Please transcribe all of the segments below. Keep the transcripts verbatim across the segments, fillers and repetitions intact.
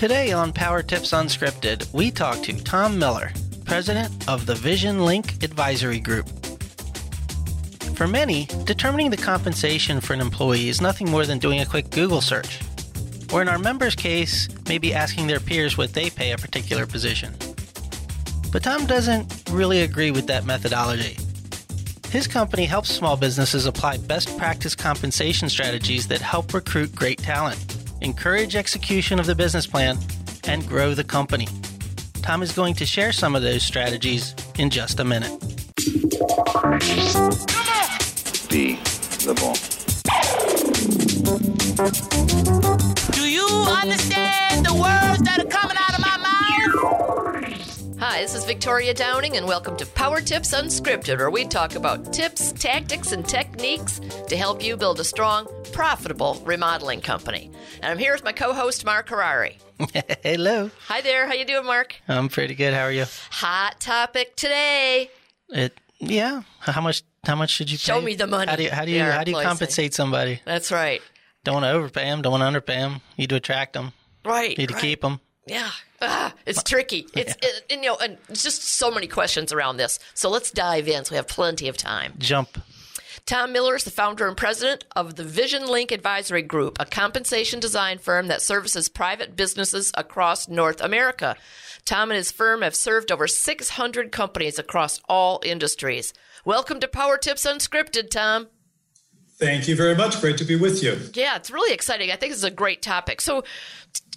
Today on Power Tips Unscripted, we talk to Tom Miller, president of the VisionLink Advisory Group. For many, determining the compensation for an employee is nothing more than doing a quick Google search, or in our members' case, maybe asking their peers what they pay a particular position. But Tom doesn't really agree with that methodology. His company helps small businesses apply best practice compensation strategies that help recruit great talent, encourage execution of the business plan, and grow the company. Tom is going to share some of those strategies in just a minute. Be the ball. Do you understand the words that are coming out of my mouth? Hi, this is Victoria Downing, and welcome to Power Tips Unscripted, where we talk about tips, tactics, and techniques to help you build a strong, profitable remodeling company. And I'm here with my co-host, Mark Harari. Hello. Hi there. How you doing, Mark? I'm pretty good. How are you? Hot topic today. It yeah. How much? How much should you pay? Show me the money. How do you how do you, how do you compensate somebody? That's right. Don't want to overpay them. Don't want to underpay them. You need to attract them. Right. You need to right. keep them. Yeah. Ah, it's tricky. It's yeah. it, and, you know, and just so many questions around this. So let's dive in. So we have plenty of time. Jump. Tom Miller is the founder and president of the VisionLink Advisory Group, a compensation design firm that services private businesses across North America. Tom and his firm have served over six hundred companies across all industries. Welcome to Power Tips Unscripted, Tom. Thank you very much. Great to be with you. Yeah, it's really exciting. I think this is a great topic. So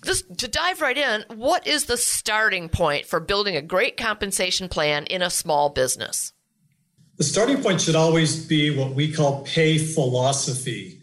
this, to dive right in, what is the starting point for building a great compensation plan in a small business? The starting point should always be what we call pay philosophy.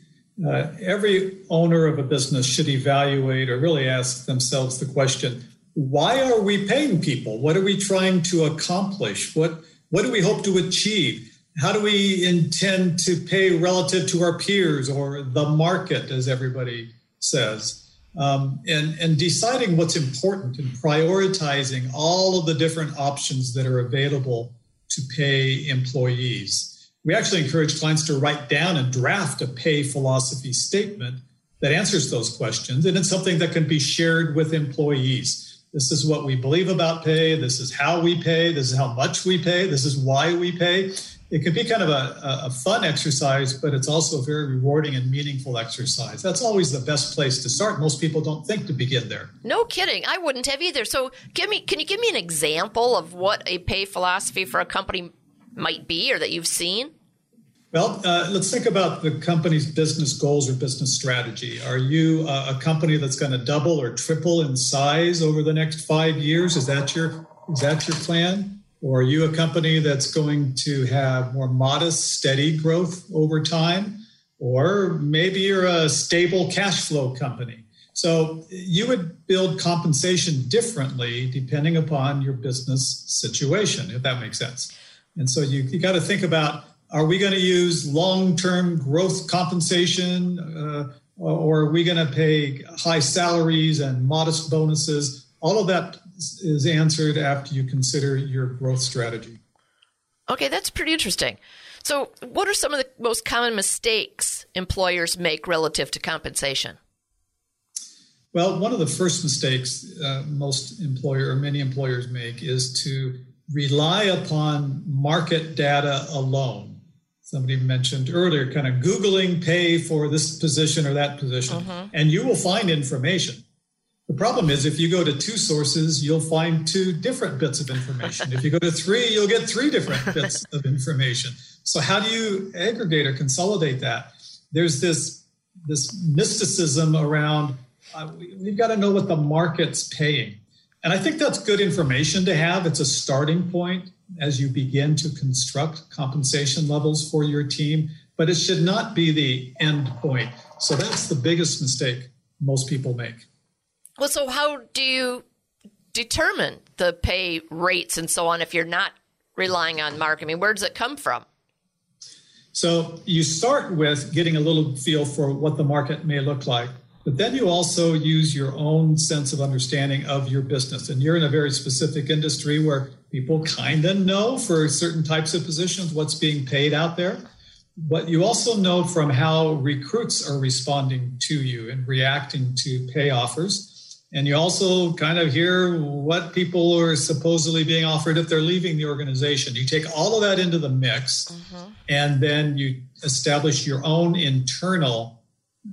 Uh, every owner of a business should evaluate or really ask themselves the question, why are we paying people? What are we trying to accomplish? What, what do we hope to achieve? How do we intend to pay relative to our peers or the market, as everybody says? Um, and, and deciding what's important and prioritizing all of the different options that are available to pay employees. We actually encourage clients to write down and draft a pay philosophy statement that answers those questions. And it's something that can be shared with employees. This is what we believe about pay. This is how we pay. This is how much we pay. This is why we pay. It could be kind of a, a fun exercise, but it's also a very rewarding and meaningful exercise. That's always the best place to start. Most people don't think to begin there. No kidding. I wouldn't have either. So give me, can you give me an example of what a pay philosophy for a company might be or that you've seen? Well, uh, let's think about the company's business goals or business strategy. Are you uh, a company that's going to double or triple in size over the next five years? Is that your, is that your plan? Or are you a company that's going to have more modest, steady growth over time? Or maybe you're a stable cash flow company. So you would build compensation differently depending upon your business situation, if that makes sense. And so you, you got to think about, are we going to use long-term growth compensation? Uh, or are we going to pay high salaries and modest bonuses? All of that is answered after you consider your growth strategy. Okay, that's pretty interesting. So what are some of the most common mistakes employers make relative to compensation? Well, one of the first mistakes uh, most employer or many employers make is to rely upon market data alone. Somebody mentioned earlier, kind of Googling pay for this position or that position, uh-huh. and you will find information. The problem is if you go to two sources, you'll find two different bits of information. If you go to three, you'll get three different bits of information. So how do you aggregate or consolidate that? There's this, this mysticism around, uh, we, we've got to know what the market's paying. And I think that's good information to have. It's a starting point as you begin to construct compensation levels for your team, but it should not be the end point. So that's the biggest mistake most people make. Well, so how do you determine the pay rates and so on if you're not relying on market? I mean, where does it come from? So you start with getting a little feel for what the market may look like, but then you also use your own sense of understanding of your business. And you're in a very specific industry where people kind of know for certain types of positions what's being paid out there. But you also know from how recruits are responding to you and reacting to pay offers. And you also kind of hear what people are supposedly being offered if they're leaving the organization. You take all of that into the mix, mm-hmm. and then you establish your own internal,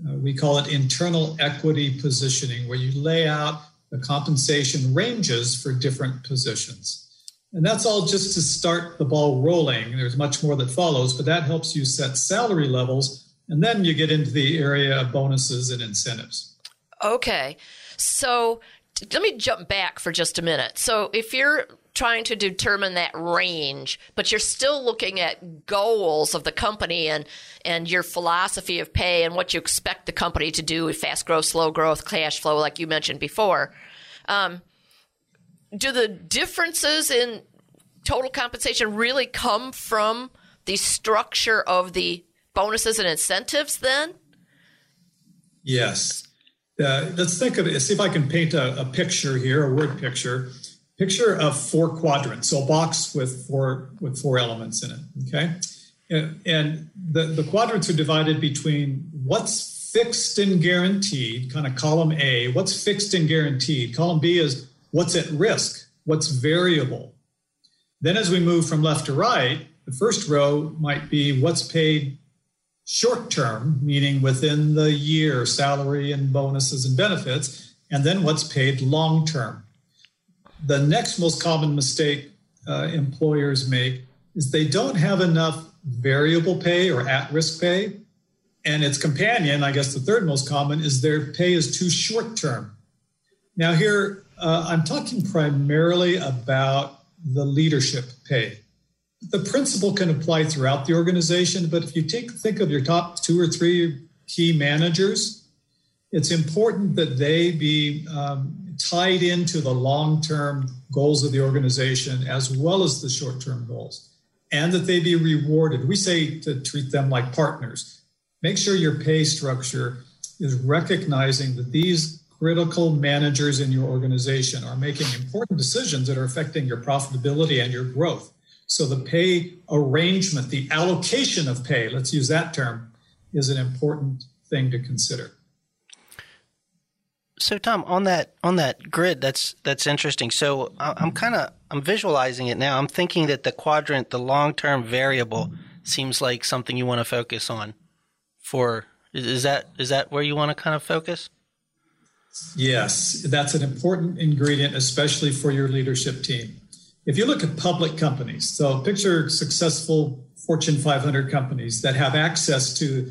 uh, we call it internal equity positioning, where you lay out the compensation ranges for different positions. And that's all just to start the ball rolling. There's much more that follows, but that helps you set salary levels. And then you get into the area of bonuses and incentives. Okay. So let me jump back for just a minute. So if you're trying to determine that range, but you're still looking at goals of the company and, and your philosophy of pay and what you expect the company to do with fast growth, slow growth, cash flow, like you mentioned before, um, do the differences in total compensation really come from the structure of the bonuses and incentives then? Yes. Uh, let's think of it. See if I can paint a, a picture here, a word picture, picture of four quadrants. So a box with four with four elements in it. Okay, and, and the, the quadrants are divided between what's fixed and guaranteed, kind of column A. What's fixed and guaranteed? Column B is what's at risk, what's variable. Then as we move from left to right, the first row might be what's paid short-term, meaning within the year, salary and bonuses and benefits, and then what's paid long-term. The next most common mistake uh, employers make is they don't have enough variable pay or at-risk pay. And its companion, I guess the third most common, is their pay is too short-term. Now here, uh, I'm talking primarily about the leadership pay. The principle can apply throughout the organization, but if you take, think of your top two or three key managers, it's important that they be um, tied into the long-term goals of the organization as well as the short-term goals, and that they be rewarded. We say to treat them like partners. Make sure your pay structure is recognizing that these critical managers in your organization are making important decisions that are affecting your profitability and your growth. So the pay arrangement, the allocation of pay, let's use that term, is an important thing to consider. So Tom, on that on that grid, that's that's interesting. So I'm kind of I'm visualizing it now. I'm thinking that the quadrant, the long-term variable, seems like something you want to focus on. For is that is that where you want to kind of focus? Yes, that's an important ingredient, especially for your leadership team. If you look at public companies, so picture successful Fortune five hundred companies that have access to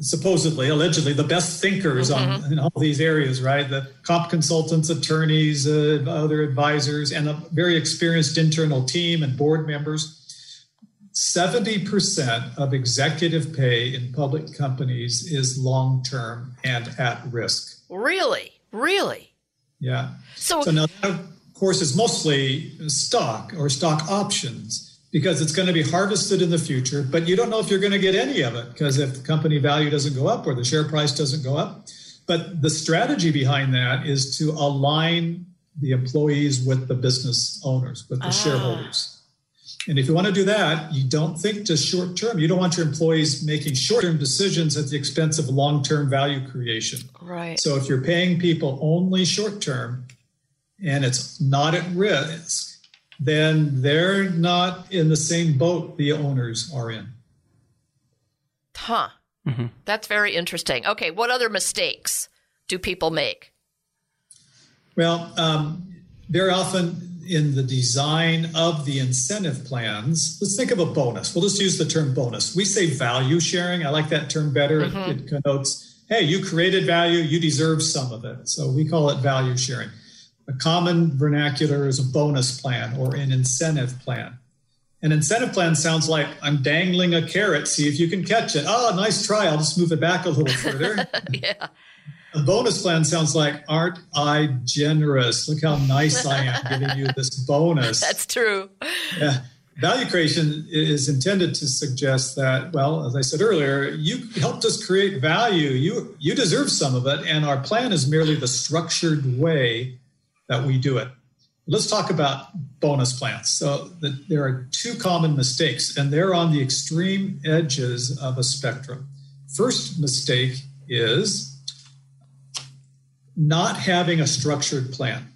supposedly, allegedly, the best thinkers mm-hmm. on in all these areas, right? The comp consultants, attorneys, uh, other advisors, and a very experienced internal team and board members. seventy percent of executive pay in public companies is long-term and at risk. Really? Really? Yeah. So, so now that, course, is mostly stock or stock options because it's going to be harvested in the future, but you don't know if you're going to get any of it because if the company value doesn't go up or the share price doesn't go up. But the strategy behind that is to align the employees with the business owners, with the ah. shareholders. And if you want to do that, you don't think just short term. You don't want your employees making short-term decisions at the expense of long-term value creation. Right. So if you're paying people only short term, and it's not at risk, then they're not in the same boat the owners are in. Huh. Mm-hmm. That's very interesting. Okay, what other mistakes do people make? Well, um, they're often in the design of the incentive plans. Let's think of a bonus. We'll just use the term bonus. We say value sharing. I like that term better. Mm-hmm. It, it connotes, hey, you created value, you deserve some of it. So we call it value sharing. A common vernacular is a bonus plan or an incentive plan. An incentive plan sounds like I'm dangling a carrot, see if you can catch it. Oh, nice try. I'll just move it back a little further. Yeah. A bonus plan sounds like, aren't I generous? Look how nice I am giving you this bonus. That's true. Yeah. Value creation is intended to suggest that, well, as I said earlier, you helped us create value. You, you deserve some of it, and our plan is merely the structured way that we do it. Let's talk about bonus plans. So the, there are two common mistakes, and they're on the extreme edges of a spectrum. First mistake is not having a structured plan,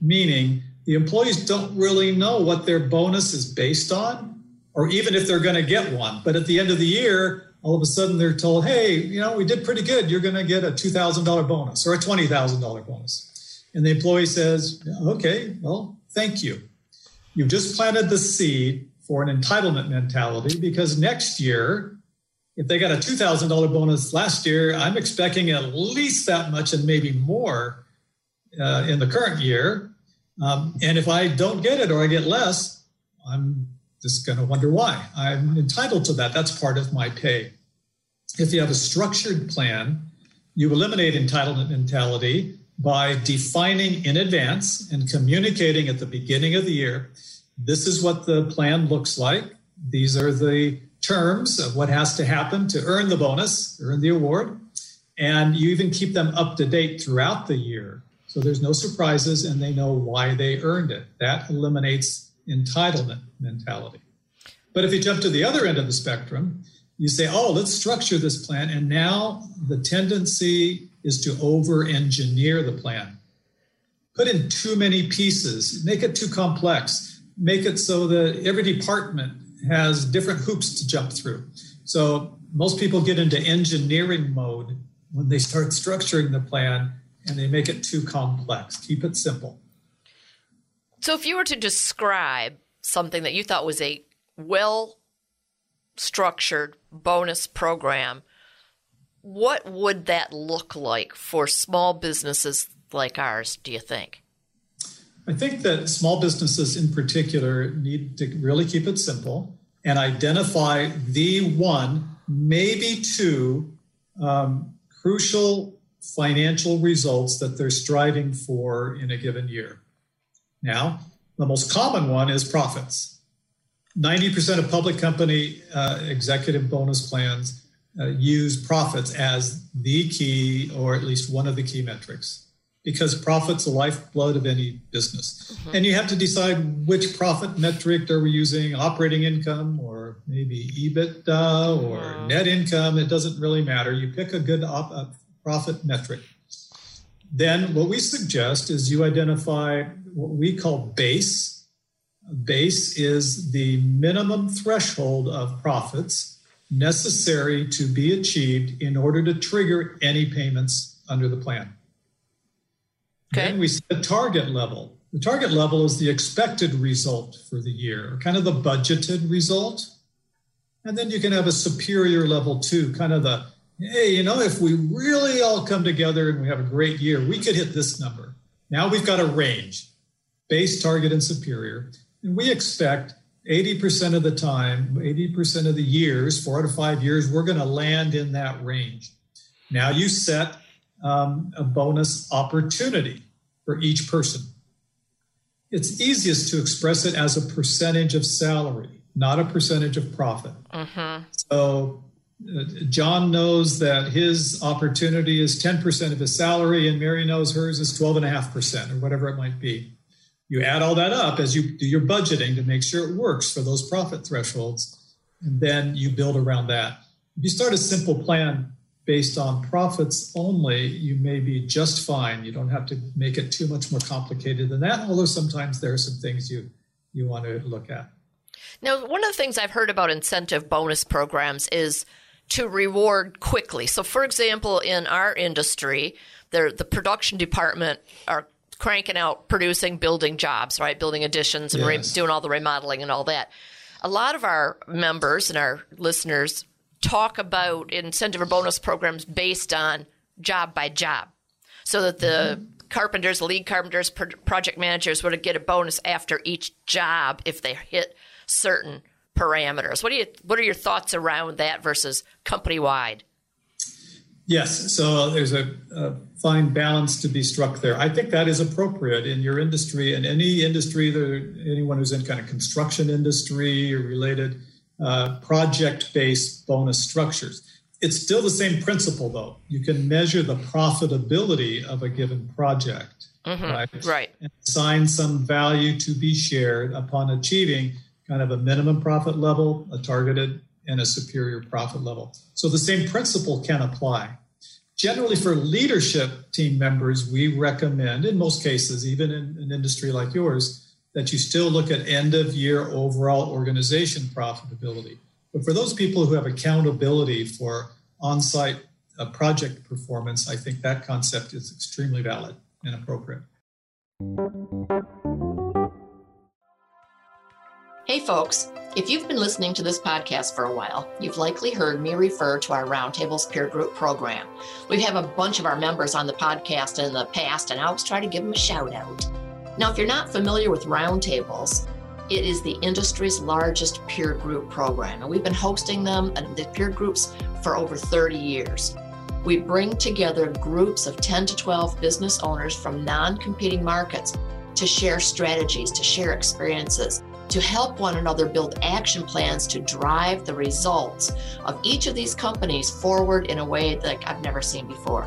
meaning the employees don't really know what their bonus is based on, or even if they're going to get one. But at the end of the year, all of a sudden they're told, hey, you know, we did pretty good. You're going to get a two thousand dollars bonus or a twenty thousand dollars bonus. And the employee says, okay, well, thank you. You've just planted the seed for an entitlement mentality, because next year, if they got a two thousand dollars bonus last year, I'm expecting at least that much and maybe more uh, in the current year. Um, and if I don't get it or I get less, I'm just going to wonder why. I'm entitled to that. That's part of my pay. If you have a structured plan, you eliminate entitlement mentality by defining in advance and communicating at the beginning of the year, this is what the plan looks like. These are the terms of what has to happen to earn the bonus, earn the award, and you even keep them up to date throughout the year. So there's no surprises and they know why they earned it. That eliminates entitlement mentality. But if you jump to the other end of the spectrum, you say, oh, let's structure this plan. And now the tendency is to over-engineer the plan. Put in too many pieces, make it too complex, make it so that every department has different hoops to jump through. So most people get into engineering mode when they start structuring the plan, and they make it too complex. Keep it simple. So if you were to describe something that you thought was a well-structured bonus program, what would that look like for small businesses like ours, do you think? I think that small businesses in particular need to really keep it simple and identify the one, maybe two, um, crucial financial results that they're striving for in a given year. Now, the most common one is profits. ninety percent of public company uh, executive bonus plans uh, use profits as the key, or at least one of the key metrics, because profit's the lifeblood of any business. Mm-hmm. And you have to decide which profit metric are we using, operating income or maybe EBITDA or wow. net income. It doesn't really matter. You pick a good op- a profit metric. Then what we suggest is you identify what we call base. Base is the minimum threshold of profits necessary to be achieved in order to trigger any payments under the plan. Okay. Then we set a target level. The target level is the expected result for the year, kind of the budgeted result. And then you can have a superior level too, kind of the, hey, you know, if we really all come together and we have a great year, we could hit this number. Now we've got a range, base, target, and superior. And we expect eighty percent of the time, eighty percent of the years, four out of five years, we're going to land in that range. Now you set Um, a bonus opportunity for each person. It's easiest to express it as a percentage of salary, not a percentage of profit. Uh-huh. So uh, John knows that his opportunity is ten percent of his salary, and Mary knows hers is twelve point five percent or whatever it might be. You add all that up as you do your budgeting to make sure it works for those profit thresholds, and then you build around that. If you start a simple plan based on profits only, you may be just fine. You don't have to make it too much more complicated than that, although sometimes there are some things you, you want to look at. Now, one of the things I've heard about incentive bonus programs is to reward quickly. So, for example, in our industry, the production department are cranking out, producing, building jobs, right? Building additions and yes. re- doing all the remodeling and all that. A lot of our members and our listeners talk about incentive or bonus programs based on job by job, so that the mm-hmm. carpenters, lead carpenters, project managers were to get a bonus after each job if they hit certain parameters. What do you? What are your thoughts around that versus company-wide? Yes, so there's a, a fine balance to be struck there. I think that is appropriate in your industry and in any industry, there, anyone who's in kind of construction industry or related Uh, project-based bonus structures. It's still the same principle, though. You can measure the profitability of a given project, mm-hmm. right? Right. And assign some value to be shared upon achieving kind of a minimum profit level, a targeted, and a superior profit level. So the same principle can apply. Generally, for leadership team members, we recommend, in most cases, even in an industry like yours, that you still look at end-of-year overall organization profitability. But for those people who have accountability for on-site uh, project performance, I think that concept is extremely valid and appropriate. Hey, folks. If you've been listening to this podcast for a while, you've likely heard me refer to our Roundtables peer group program. We have a bunch of our members on the podcast in the past, and I always try to give them a shout out. Now, if you're not familiar with Roundtables, it is the industry's largest peer group program, and we've been hosting them and the peer groups for over thirty years. We bring together groups of ten to twelve business owners from non-competing markets to share strategies, to share experiences, to help one another build action plans to drive the results of each of these companies forward in a way that I've never seen before.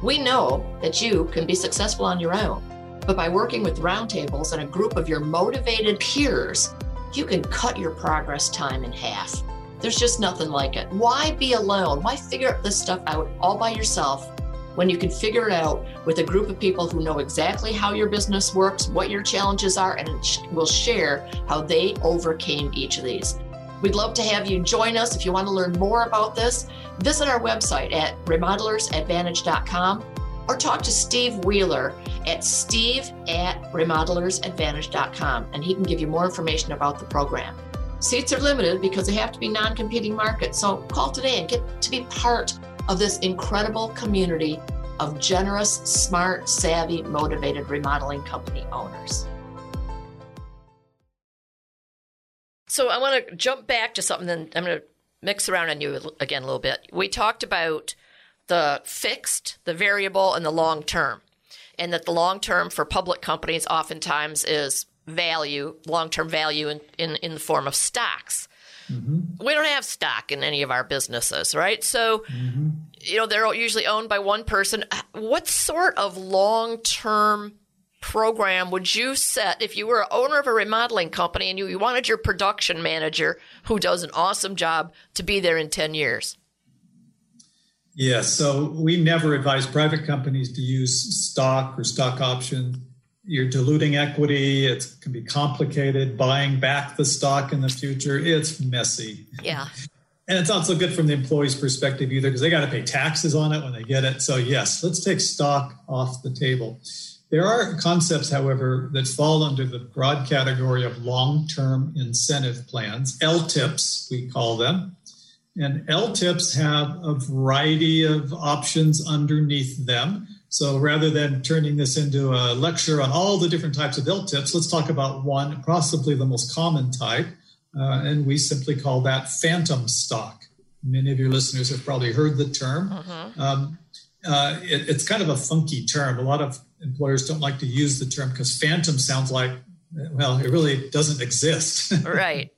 We know that you can be successful on your own, but by working with Roundtables and a group of your motivated peers, you can cut your progress time in half. There's just nothing like it. Why be alone? Why figure this stuff out all by yourself when you can figure it out with a group of people who know exactly how your business works, what your challenges are, and will share how they overcame each of these. We'd love to have you join us. If you want to learn more about this, visit our website at remodelers advantage dot com or talk to Steve Wheeler at steve at remodelers advantage dot com, and he can give you more information about the program. Seats are limited because they have to be non-competing markets, so call today and get to be part of this incredible community of generous, smart, savvy, motivated remodeling company owners. So I want to jump back to something, then I'm going to mix around on you again a little bit. We talked about the fixed, the variable, and the long term, and that the long term for public companies oftentimes is value, long-term value in, in, in the form of stocks. Mm-hmm. We don't have stock in any of our businesses, right? So, mm-hmm. you know, they're usually owned by one person. What sort of long-term program would you set if you were an owner of a remodeling company and you, you wanted your production manager, who does an awesome job, to be there in ten years? Yeah, so we never advise private companies to use stock or stock options. You're diluting equity. It can be complicated. Buying back the stock in the future, it's messy. Yeah. And it's also good from the employee's perspective either, because they got to pay taxes on it when they get it. So yes, let's take stock off the table. There are concepts, however, that fall under the broad category of long-term incentive plans, L T I P S, we call them. And L T I P S have a variety of options underneath them. So rather than turning this into a lecture on all the different types of L T I P S, let's talk about one, possibly the most common type, uh, and we simply call that phantom stock. Many of your listeners have probably heard the term. Uh-huh. Um, uh, it, it's kind of a funky term. A lot of employers don't like to use the term because phantom sounds like, well, it really doesn't exist. Right.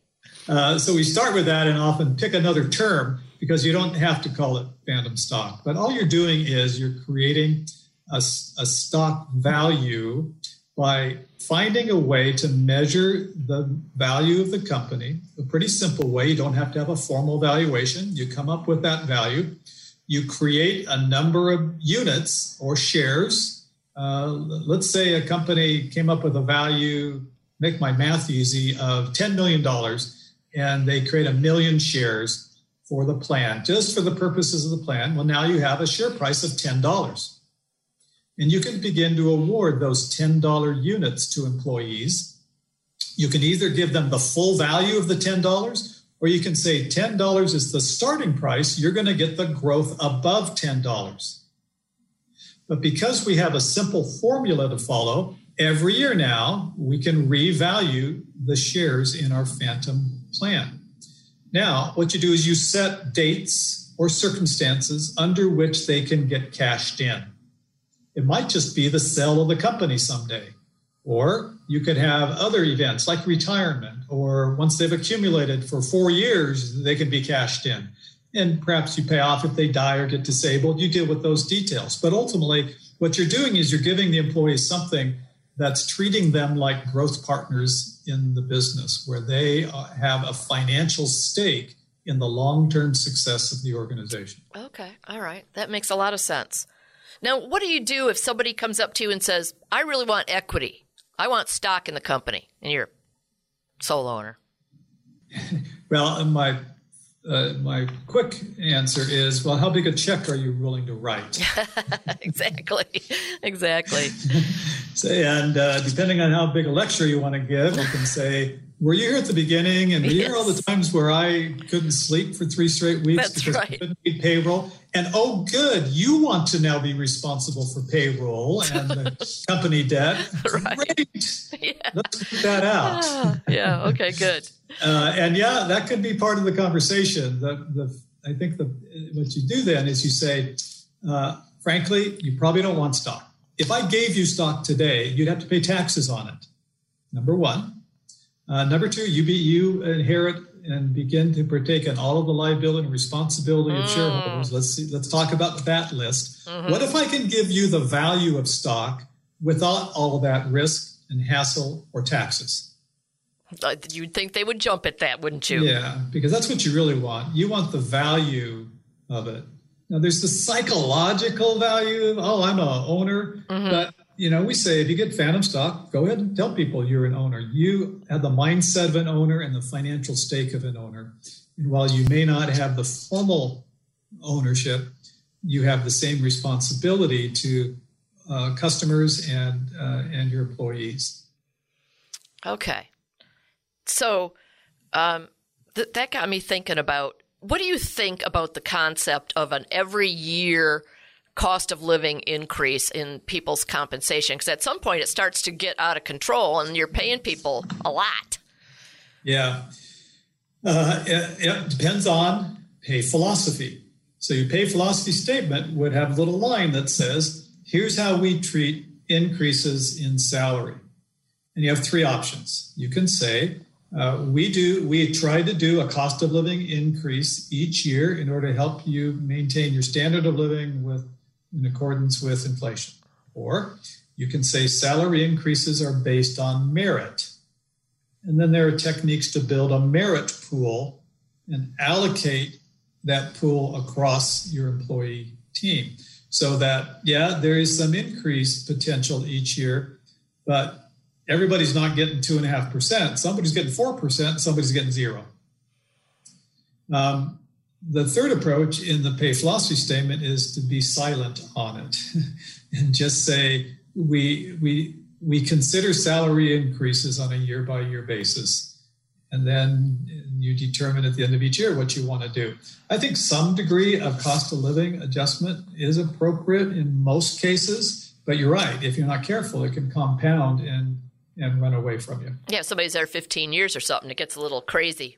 uh, so we start with that and often pick another term because you don't have to call it phantom stock. But all you're doing is you're creating A, a stock value by finding a way to measure the value of the company, a pretty simple way. You don't have to have a formal valuation. You come up with that value. You create a number of units or shares. Uh, let's say a company came up with a value, make my math easy, of ten million dollars, and they create a million shares for the plan, just for the purposes of the plan. Well, now you have a share price of ten dollars. And you can begin to award those ten dollar units to employees. You can either give them the full value of the ten dollars, or you can say ten dollars is the starting price. You're going to get the growth above ten dollars. But because we have a simple formula to follow, every year now we can revalue the shares in our phantom plan. Now, what you do is you set dates or circumstances under which they can get cashed in. It might just be the sale of the company someday, or you could have other events like retirement, or once they've accumulated for four years, they can be cashed in. And perhaps you pay off if they die or get disabled. You deal with those details. But ultimately, what you're doing is you're giving the employees something that's treating them like growth partners in the business, where they have a financial stake in the long-term success of the organization. Okay. All right. That makes a lot of sense. Now, what do you do if somebody comes up to you and says, I really want equity. I want stock in the company, and you're sole owner? Well, my uh, my quick answer is, well, how big a check are you willing to write? Exactly. Exactly. So, and uh, depending on how big a lecture you want to give, you can say, were you here at the beginning? And were you yes. here all the times where I couldn't sleep for three straight weeks That's because right. I couldn't pay payroll? And oh, good, you want to now be responsible for payroll and the company debt. Right. Great. Yeah. Let's put that out. Ah, yeah. Okay, good. uh, and yeah, that could be part of the conversation. The, the, I think the, what you do then is you say, uh, frankly, you probably don't want stock. If I gave you stock today, you'd have to pay taxes on it, number one. Uh, number two, you, be, you inherit and begin to partake in all of the liability and responsibility mm. of shareholders. Let's see, let's talk about that list. Mm-hmm. What if I can give you the value of stock without all of that risk and hassle or taxes? Uh, you'd think they would jump at that, wouldn't you? Yeah, because that's what you really want. You want the value of it. Now, there's the psychological value of, oh, I'm an owner, mm-hmm. but you know, we say if you get phantom stock, go ahead and tell people you're an owner. You have the mindset of an owner and the financial stake of an owner. And while you may not have the formal ownership, you have the same responsibility to uh, customers and uh, and your employees. Okay. So um, th- that got me thinking about, what do you think about the concept of an every year cost of living increase in people's compensation? Because at some point it starts to get out of control and you're paying people a lot. Yeah. Uh, it, it depends on pay philosophy. So your pay philosophy statement would have a little line that says, here's how we treat increases in salary. And you have three options. You can say, uh, we do, we try to do a cost of living increase each year in order to help you maintain your standard of living with in accordance with inflation. Or you can say salary increases are based on merit. And then there are techniques to build a merit pool and allocate that pool across your employee team. So that, yeah, there is some increase potential each year, but everybody's not getting two and a half percent. Somebody's getting four percent, somebody's getting zero. Um, The third approach in the pay philosophy statement is to be silent on it and just say, we we we consider salary increases on a year-by-year basis. And then you determine at the end of each year what you want to do. I think some degree of cost of living adjustment is appropriate in most cases, but you're right. If you're not careful, it can compound and, and run away from you. Yeah, somebody's there fifteen years or something. It gets a little crazy.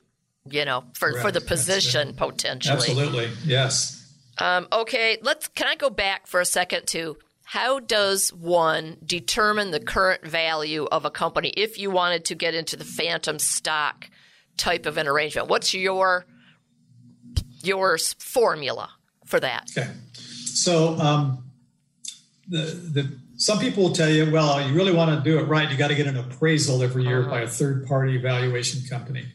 You know, for, for the position, Absolutely. potentially. Absolutely, yes. Um, okay, let's. Can I go back for a second to how does one determine the current value of a company if you wanted to get into the phantom stock type of an arrangement? What's your your formula for that? Okay, so um, the the some people will tell you, well, you really want to do it right, you got to get an appraisal every year uh-huh. by a third party valuation company.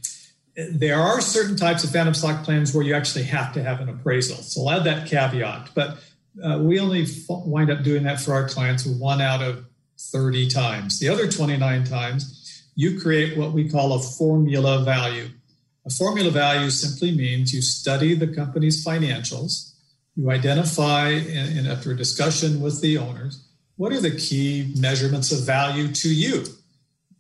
There are certain types of phantom stock plans where you actually have to have an appraisal. So I'll add that caveat, but uh, we only f- wind up doing that for our clients one out of thirty times. The other twenty-nine times, you create what we call a formula value. A formula value simply means you study the company's financials, you identify, and, and after a discussion with the owners, what are the key measurements of value to you?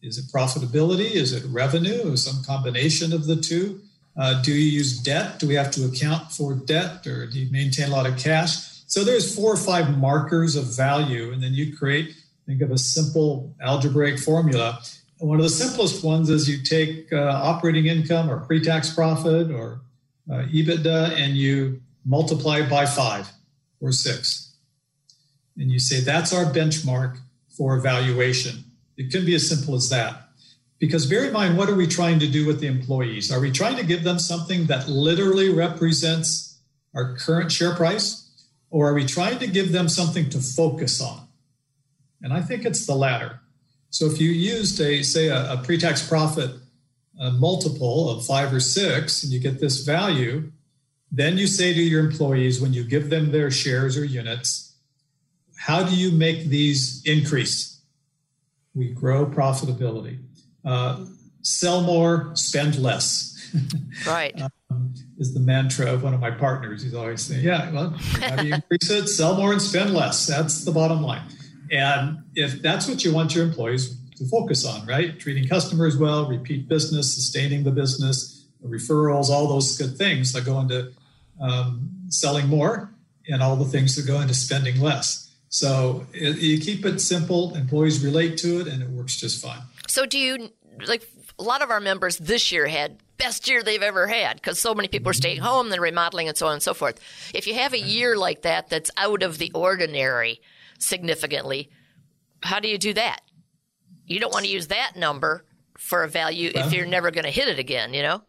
Is it profitability? Is it revenue? Or some combination of the two? Uh, do you use debt? Do we have to account for debt? Or do you maintain a lot of cash? So there's four or five markers of value. And then you create, think of a simple algebraic formula. And one of the simplest ones is you take uh, operating income or pre-tax profit or uh, EBITDA and you multiply by five or six. And you say, that's our benchmark for valuation. It can be as simple as that. Because bear in mind, what are we trying to do with the employees? Are we trying to give them something that literally represents our current share price? Or are we trying to give them something to focus on? And I think it's the latter. So if you used a, say, a, a pre-tax profit a multiple of five or six, and you get this value, then you say to your employees, when you give them their shares or units, how do you make these increase? We grow profitability. Uh, sell more, spend less. Right. um, is the mantra of one of my partners. He's always saying, yeah, well, how do you increase it? Sell more and spend less. That's the bottom line. And if that's what you want your employees to focus on, right? Treating customers well, repeat business, sustaining the business, referrals, all those good things that go into um, selling more and all the things that go into spending less. So it, you keep it simple, employees relate to it, and it works just fine. So do you, like a lot of our members this year had best year they've ever had because so many people are staying home, they're remodeling and so on and so forth. If you have a year like that that's out of the ordinary significantly, how do you do that? You don't want to use that number for a value well, if you're never going to hit it again, you know?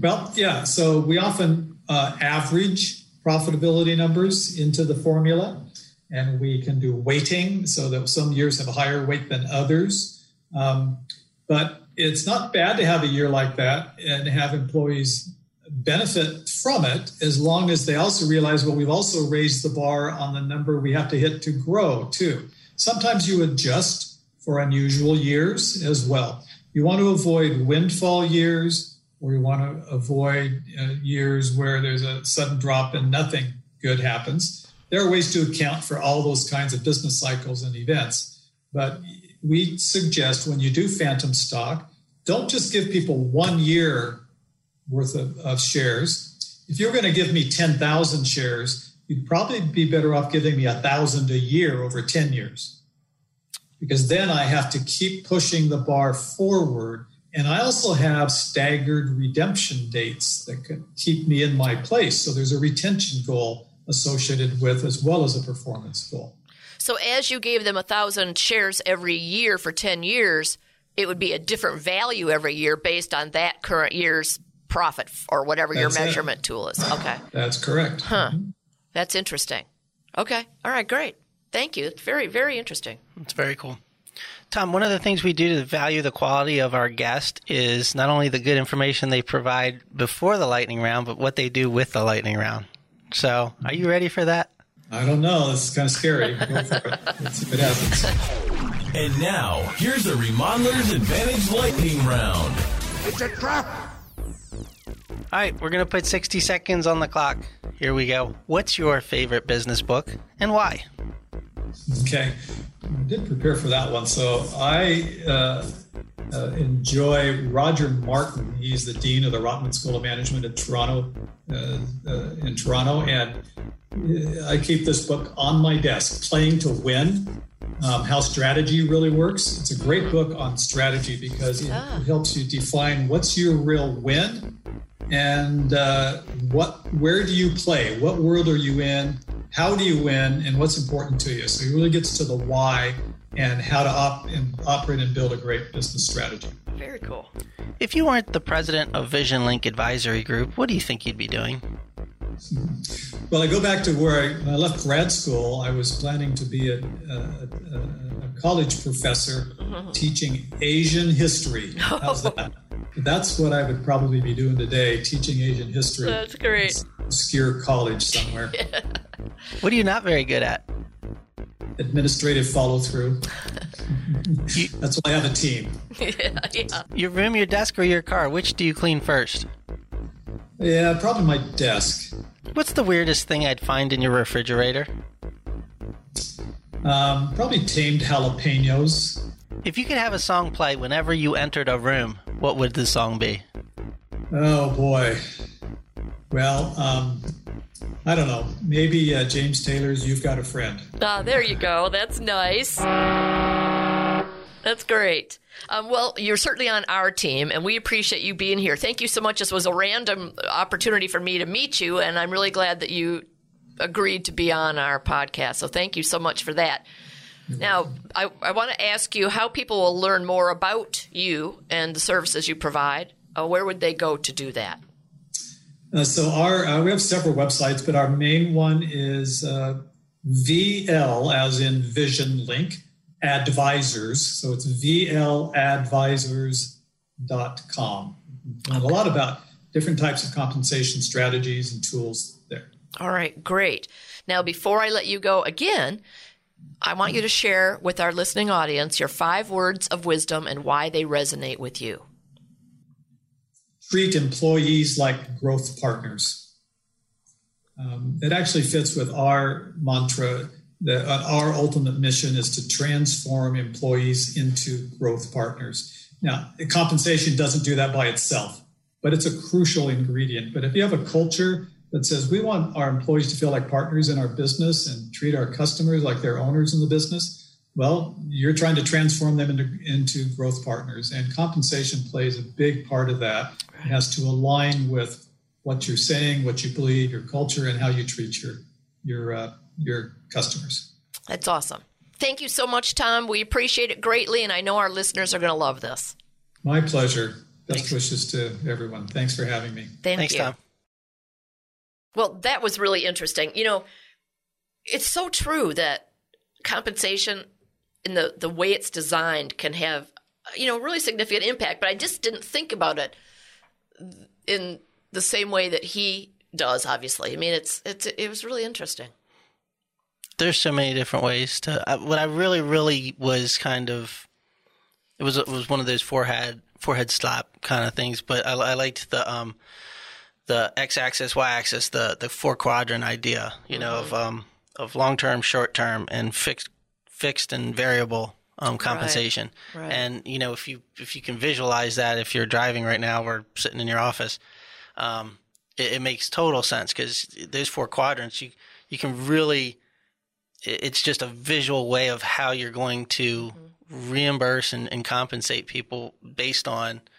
Well, yeah. So we often uh, average profitability numbers into the formula, and we can do weighting so that some years have a higher weight than others. Um, but it's not bad to have a year like that and have employees benefit from it as long as they also realize, well, we've also raised the bar on the number we have to hit to grow too. Sometimes you adjust for unusual years as well. You want to avoid windfall years, or you want to avoid uh, years where there's a sudden drop and nothing good happens. There are ways to account for all those kinds of business cycles and events. But we suggest when you do phantom stock, don't just give people one year worth of, of shares. If you're going to give me ten thousand shares, you'd probably be better off giving me one thousand a year over ten years. Because then I have to keep pushing the bar forward. And I also have staggered redemption dates that could keep me in my place. So there's a retention goal associated with as well as a performance goal. So as you gave them one thousand shares every year for ten years, it would be a different value every year based on that current year's profit or whatever That's your measurement it. tool is. Okay. That's correct. Huh. Mm-hmm. That's interesting. Okay. All right, great. Thank you. It's very, very interesting. It's very cool. Tom, one of the things we do to value the quality of our guest is not only the good information they provide before the lightning round, but what they do with the lightning round. So are you ready for that? I don't know. This is kind of scary. Go for it. Let's see what happens. And now, here's a Remodeler's Advantage lightning round. It's a trap. All right, we're going to put sixty seconds on the clock. Here we go. What's your favorite business book and why? Okay, I did prepare for that one. So I uh, uh, enjoy Roger Martin. He's the dean of the Rotman School of Management in Toronto. Uh, uh, in Toronto, and I keep this book on my desk. Playing to Win: um, How Strategy Really Works. It's a great book on strategy because it ah. helps you define what's your real win and uh, what, where do you play, what world are you in. How do you win and what's important to you? So he really gets to the why and how to op- and operate and build a great business strategy. Very cool. If you weren't the president of VisionLink Advisory Group, what do you think you'd be doing? Well, I go back to where I, when I left grad school, I was planning to be a, a, a, a college professor mm-hmm. teaching Asian history. How's that? That's what I would probably be doing today, teaching Asian history. That's great. It's an obscure college somewhere. Yeah. What are you not very good at? Administrative follow-through. you, That's why I have a team. Yeah, yeah. Your room, your desk, or your car? Which do you clean first? Yeah, probably my desk. What's the weirdest thing I'd find in your refrigerator? Um, probably tamed jalapenos. If you could have a song play whenever you entered a room, what would the song be? Oh, boy. Well, um... I don't know. Maybe uh, James Taylor's You've Got a Friend. Ah, there you go. That's nice. That's great. Um, well, you're certainly on our team, and we appreciate you being here. Thank you so much. This was a random opportunity for me to meet you, and I'm really glad that you agreed to be on our podcast. So thank you so much for that. Now, I, I want to ask you how people will learn more about you and the services you provide. Uh, where would they go to do that? Uh, so our uh, we have several websites, but our main one is uh, V L, as in VisionLink Advisors. So it's V L Advisors V L A dot com. Okay. A lot about different types of compensation strategies and tools there. All right, great. Now, before I let you go again, I want you to share with our listening audience your five words of wisdom and why they resonate with you. Treat employees like growth partners. Um, it actually fits with our mantra that our ultimate mission is to transform employees into growth partners. Now, compensation doesn't do that by itself, but it's a crucial ingredient. But if you have a culture that says we want our employees to feel like partners in our business and treat our customers like they're owners in the business, well, you're trying to transform them into, into growth partners. And compensation plays a big part of that. It has to align with what you're saying, what you believe, your culture, and how you treat your your uh, your customers. That's awesome. Thank you so much, Tom. We appreciate it greatly, and I know our listeners are going to love this. My pleasure. Best Thanks. Wishes to everyone. Thanks for having me. Thank Thanks, you. Tom. Well, that was really interesting. You know, it's so true that compensation in the, the way it's designed can have, you know, really significant impact, but I just didn't think about it in the same way that he does, obviously. I mean, it's it's it was really interesting. There's so many different ways to – what I really, really was kind of – it was it was one of those forehead forehead slap kind of things, but I, I liked the um, – the x-axis, y-axis, the, the four-quadrant idea, you know, mm-hmm. of um, of long-term, short-term, and fixed fixed and variable um, compensation. Right. Right. And, you know, if you if you can visualize that, if you're driving right now or sitting in your office, um, it, it makes total sense because those four quadrants, you, you can really – it's just a visual way of how you're going to mm-hmm. reimburse and, and compensate people based on –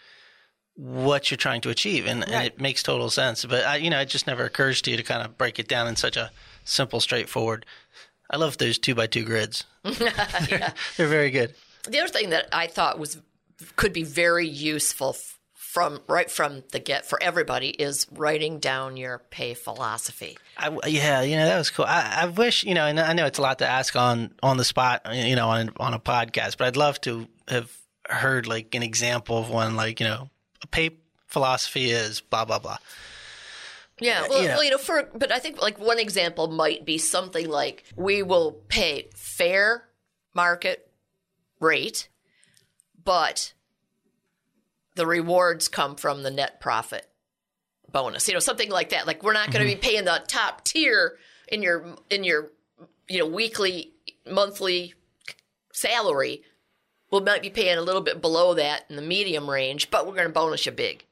what you're trying to achieve, and, right. and it makes total sense. But I, you know, it just never occurs to you to kind of break it down in such a simple, straightforward. I love those two by two grids. yeah. they're, they're very good. The other thing that I thought was could be very useful from right from the get for everybody is writing down your pay philosophy. I, yeah, you know that was cool. I, I wish you know, and I know it's a lot to ask on on the spot, you know, on on a podcast, but I'd love to have heard like an example of one, like you know. Pay philosophy is blah, blah, blah. Yeah. Well, you know, well, you know for, but I think like one example might be something like we will pay fair market rate, but the rewards come from the net profit bonus, you know, something like that. Like we're not going to mm-hmm. be paying the top tier in your, in your, you know, weekly, monthly salary. We might be paying a little bit below that in the medium range, but we're going to bonus you big.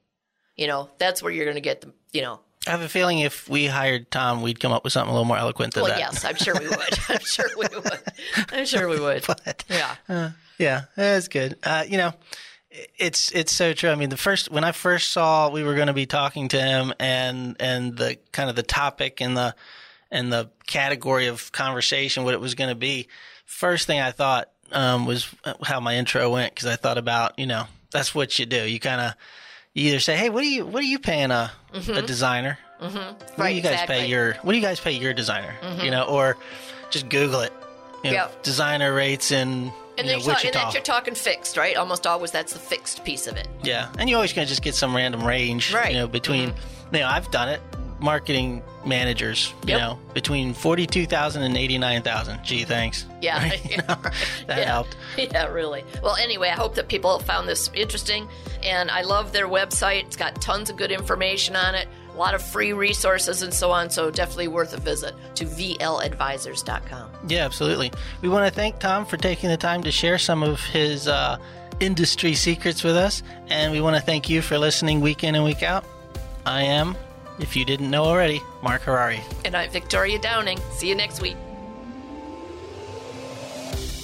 You know, that's where you're going to get the, you know. I have a feeling if we hired Tom, we'd come up with something a little more eloquent than well, that. Well, yes, I'm sure we would. I'm sure we would. I'm sure we would. But, yeah. Uh, yeah, that's good. Uh, you know, it's it's so true. I mean, the first when I first saw we were going to be talking to him and and the kind of the topic and the and the category of conversation, what it was going to be, first thing I thought, Um, was how my intro went because I thought about, you know, that's what you do. You kind of either say, hey, what do you what are you paying a, mm-hmm. a designer? Mm-hmm. What right, do you guys exactly. pay your what do you guys pay your designer? Mm-hmm. You know, or just Google it. You know, yep. designer rates in and you know, Wichita. Ta- and then you're talking fixed, right? Almost always that's the fixed piece of it. Yeah, and you always going to just get some random range, right. you know, between. Mm-hmm. You know, I've done it. Marketing managers, you yep. know, between forty-two thousand and eighty-nine thousand. Gee, thanks. Yeah. Right? You know, that yeah. helped. Yeah, really. Well, anyway, I hope that people found this interesting. And I love their website. It's got tons of good information on it, a lot of free resources and so on. So definitely worth a visit to V L Advisors dot com. Yeah, absolutely. We want to thank Tom for taking the time to share some of his uh, industry secrets with us. And we want to thank you for listening week in and week out. I am... If you didn't know already, Mark Harari. And I'm Victoria Downing. See you next week.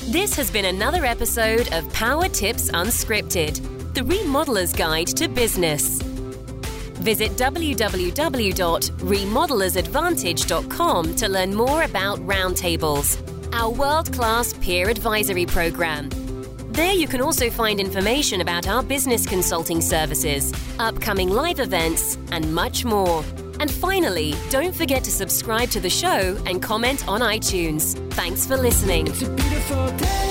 This has been another episode of Power Tips Unscripted, the Remodeler's Guide to Business. Visit w w w dot remodelers advantage dot com to learn more about Roundtables, our world-class peer advisory program. There you can also find information about our business consulting services, upcoming live events, and much more. And finally, don't forget to subscribe to the show and comment on iTunes. Thanks for listening. It's a beautiful day.